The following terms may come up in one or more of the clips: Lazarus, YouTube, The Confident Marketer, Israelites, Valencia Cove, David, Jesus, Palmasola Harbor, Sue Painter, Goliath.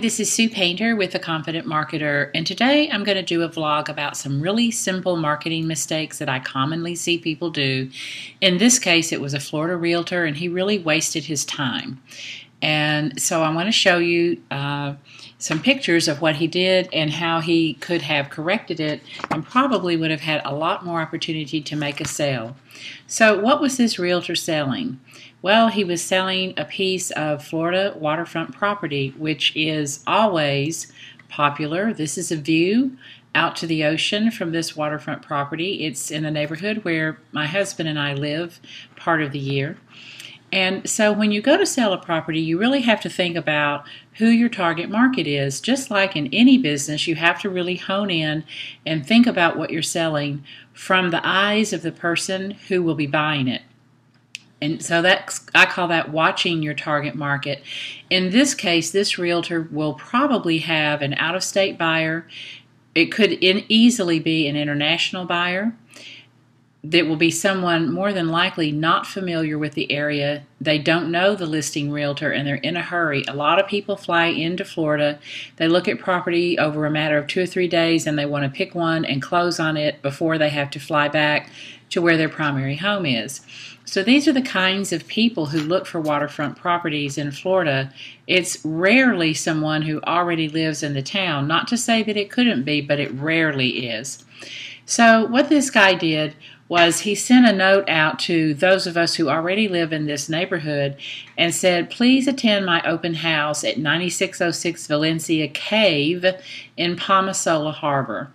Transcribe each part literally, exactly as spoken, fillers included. this is Sue Painter with The Confident Marketer, and today I'm going to do a vlog about some really simple marketing mistakes that I commonly see people do. In this case, it was a Florida realtor, and he really wasted his time. And so I want to show you uh, some pictures of what he did and how he could have corrected it and probably would have had a lot more opportunity to make a sale. So what was this realtor selling? Well, he was selling a piece of Florida waterfront property, which is always popular. This is a view out to the ocean from this waterfront property. It's in the neighborhood where my husband and I live part of the year. And so when you go to sell a property, you really have to think about who your target market is. Just like in any business, you have to really hone in and think about what you're selling from the eyes of the person who will be buying it. And so that's, I call that watching your target market. In this case, this realtor will probably have an out-of-state buyer. It could in easily be an international buyer. That will be someone more than likely not familiar with the area. They don't know the listing realtor and they're in a hurry. A lot of people fly into Florida. They look at property over a matter of two or three days and they want to pick one and close on it before they have to fly back to where their primary home is. So these are the kinds of people who look for waterfront properties in Florida. It's rarely someone who already lives in the town. Not to say that it couldn't be, but it rarely is. So what this guy did was he sent a note out to those of us who already live in this neighborhood and said, please attend my open house at ninety-six oh six Valencia Cove in Palmasola Harbor.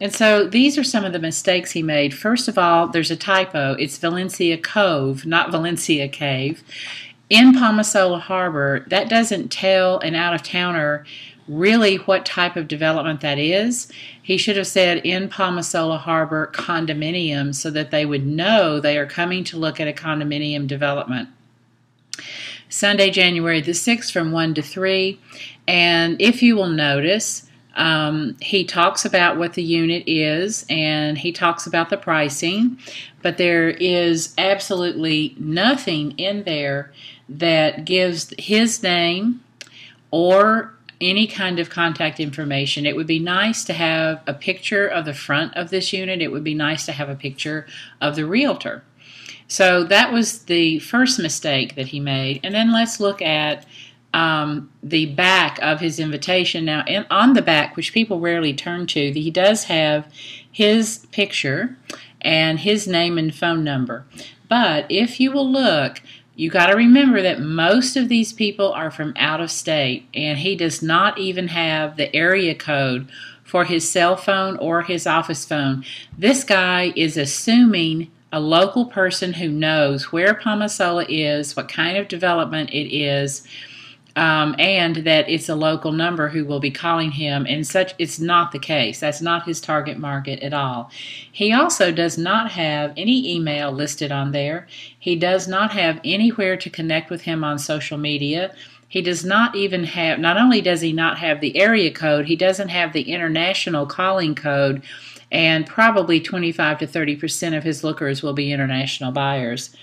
And so these are some of the mistakes he made. First of all, there's a typo. It's Valencia Cove, not Valencia Cave. In Palmasola Harbor, that doesn't tell an out-of-towner really what type of development that is. He should have said in Palmasola Harbor condominium so that they would know they are coming to look at a condominium development. Sunday, January the sixth from one to three. And if you will notice, um, he talks about what the unit is and he talks about the pricing, but there is absolutely nothing in there that gives his name or any kind of contact information. It would be nice to have a picture of the front of this unit. It would be nice to have a picture of the realtor. So that was the first mistake that he made. And then let's look at um, the back of his invitation. Now, in, on the back, which people rarely turn to, he does have his picture and his name and phone number. But if you will look, you got to remember that most of these people are from out of state, and he does not even have the area code for his cell phone or his office phone. This guy is assuming a local person who knows where Palmasola is, what kind of development it is, um, and that it's a local number who will be calling him, and such it's not the case. That's not his target market at all. He also does not have any email listed on there. He does not have anywhere to connect with him on social media. He does not even have, not only does he not have the area code, he doesn't have the international calling code, and probably twenty-five to thirty percent of his lookers will be international buyers.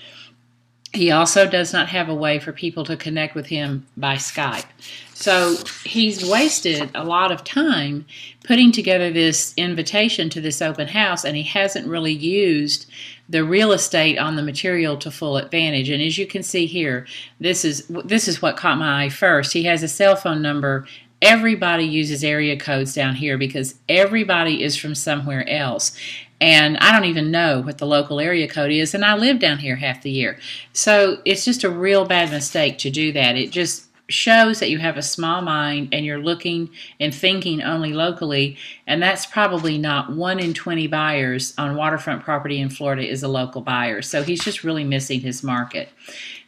He also does not have a way for people to connect with him by Skype. So he's wasted a lot of time putting together this invitation to this open house, and he hasn't really used the real estate on the material to full advantage. And as you can see here, this is, this is what caught my eye first. He has a cell phone number. Everybody uses area codes down here because everybody is from somewhere else. And I don't even know what the local area code is, and I live down here half the year. So it's just a real bad mistake to do that. It just shows that you have a small mind and you're looking and thinking only locally, and that's probably not one in twenty buyers on waterfront property in Florida is a local buyer. So he's just really missing his market.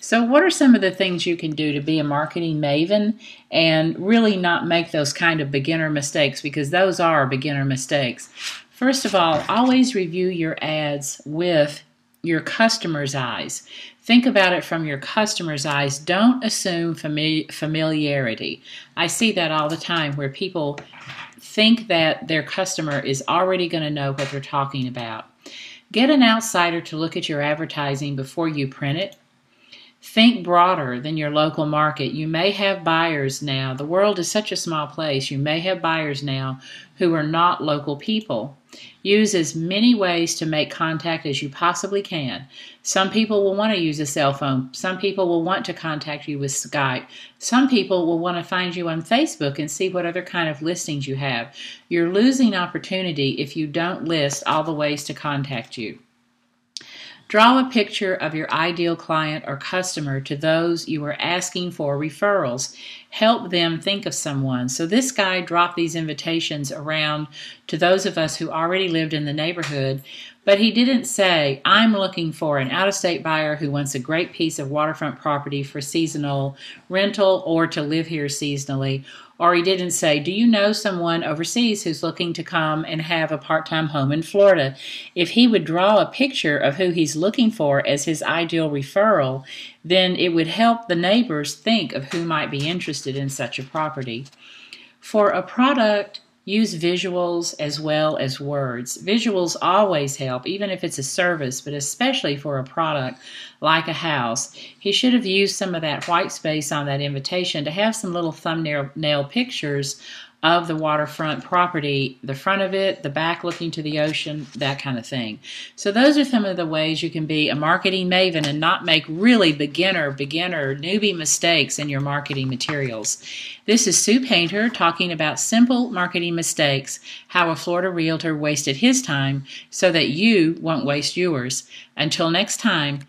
So what are some of the things you can do to be a marketing maven and really not make those kind of beginner mistakes, because those are beginner mistakes? First of all, always review your ads with your customer's eyes. Think about it from your customer's eyes. Don't assume famili- familiarity. I see that all the time where people think that their customer is already going to know what they're talking about. Get an outsider to look at your advertising before you print it. Think broader than your local market. You may have buyers now. The world is such a small place. You may have buyers now who are not local people. Use as many ways to make contact as you possibly can. Some people will want to use a cell phone. Some people will want to contact you with Skype. Some people will want to find you on Facebook and see what other kind of listings you have. You're losing opportunity if you don't list all the ways to contact you. Draw a picture of your ideal client or customer to those you are asking for referrals. Help them think of someone. So this guy dropped these invitations around to those of us who already lived in the neighborhood, but he didn't say, I'm looking for an out-of-state buyer who wants a great piece of waterfront property for seasonal rental or to live here seasonally. Or he didn't say, do you know someone overseas who's looking to come and have a part-time home in Florida? If he would draw a picture of who he's looking for as his ideal referral, then it would help the neighbors think of who might be interested in such a property. For a product, use visuals as well as words. Visuals always help, even if it's a service, but especially for a product like a house. He should have used some of that white space on that invitation to have some little thumbnail pictures of the waterfront property, the front of it, the back looking to the ocean, that kind of thing. So those are some of the ways you can be a marketing maven and not make really beginner, beginner, newbie mistakes in your marketing materials. This is Sue Painter talking about simple marketing mistakes, how a Florida realtor wasted his time so that you won't waste yours. Until next time,